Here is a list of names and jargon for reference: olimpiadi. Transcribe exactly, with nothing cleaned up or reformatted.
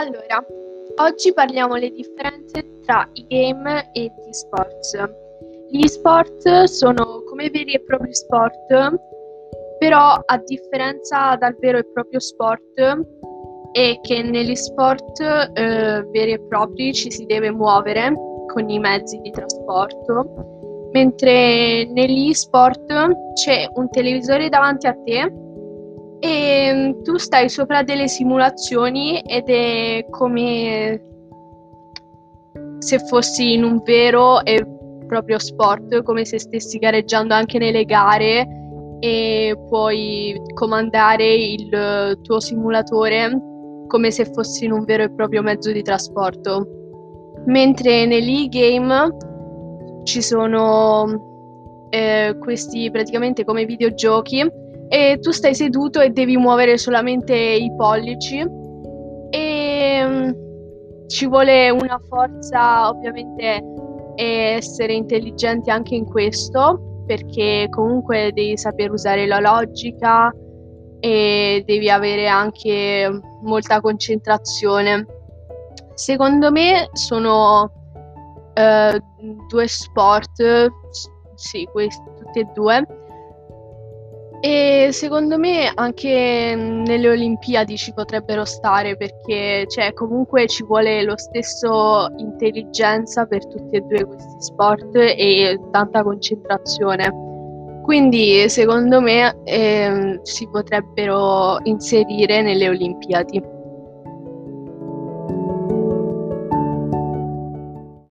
Allora, oggi parliamo delle differenze tra i game e gli sport. Gli sport sono come veri e propri sport, però a differenza dal vero e proprio sport è che negli sport eh, veri e propri ci si deve muovere con i mezzi di trasporto, mentre negli sport c'è un televisore davanti a te e tu stai sopra delle simulazioni ed è come se fossi in un vero e proprio sport, come se stessi gareggiando anche nelle gare e puoi comandare il tuo simulatore come se fossi in un vero e proprio mezzo di trasporto. Mentre nell'e-game ci sono eh, questi praticamente come videogiochi e tu stai seduto e devi muovere solamente i pollici e um, ci vuole una forza, ovviamente, e essere intelligenti anche in questo, perché comunque devi saper usare la logica e devi avere anche molta concentrazione. Secondo me sono eh, due sport, sì, questi, tutti e due. E secondo me anche nelle Olimpiadi ci potrebbero stare, perché cioè, comunque ci vuole lo stesso intelligenza per tutti e due questi sport e tanta concentrazione, quindi secondo me eh, si potrebbero inserire nelle Olimpiadi.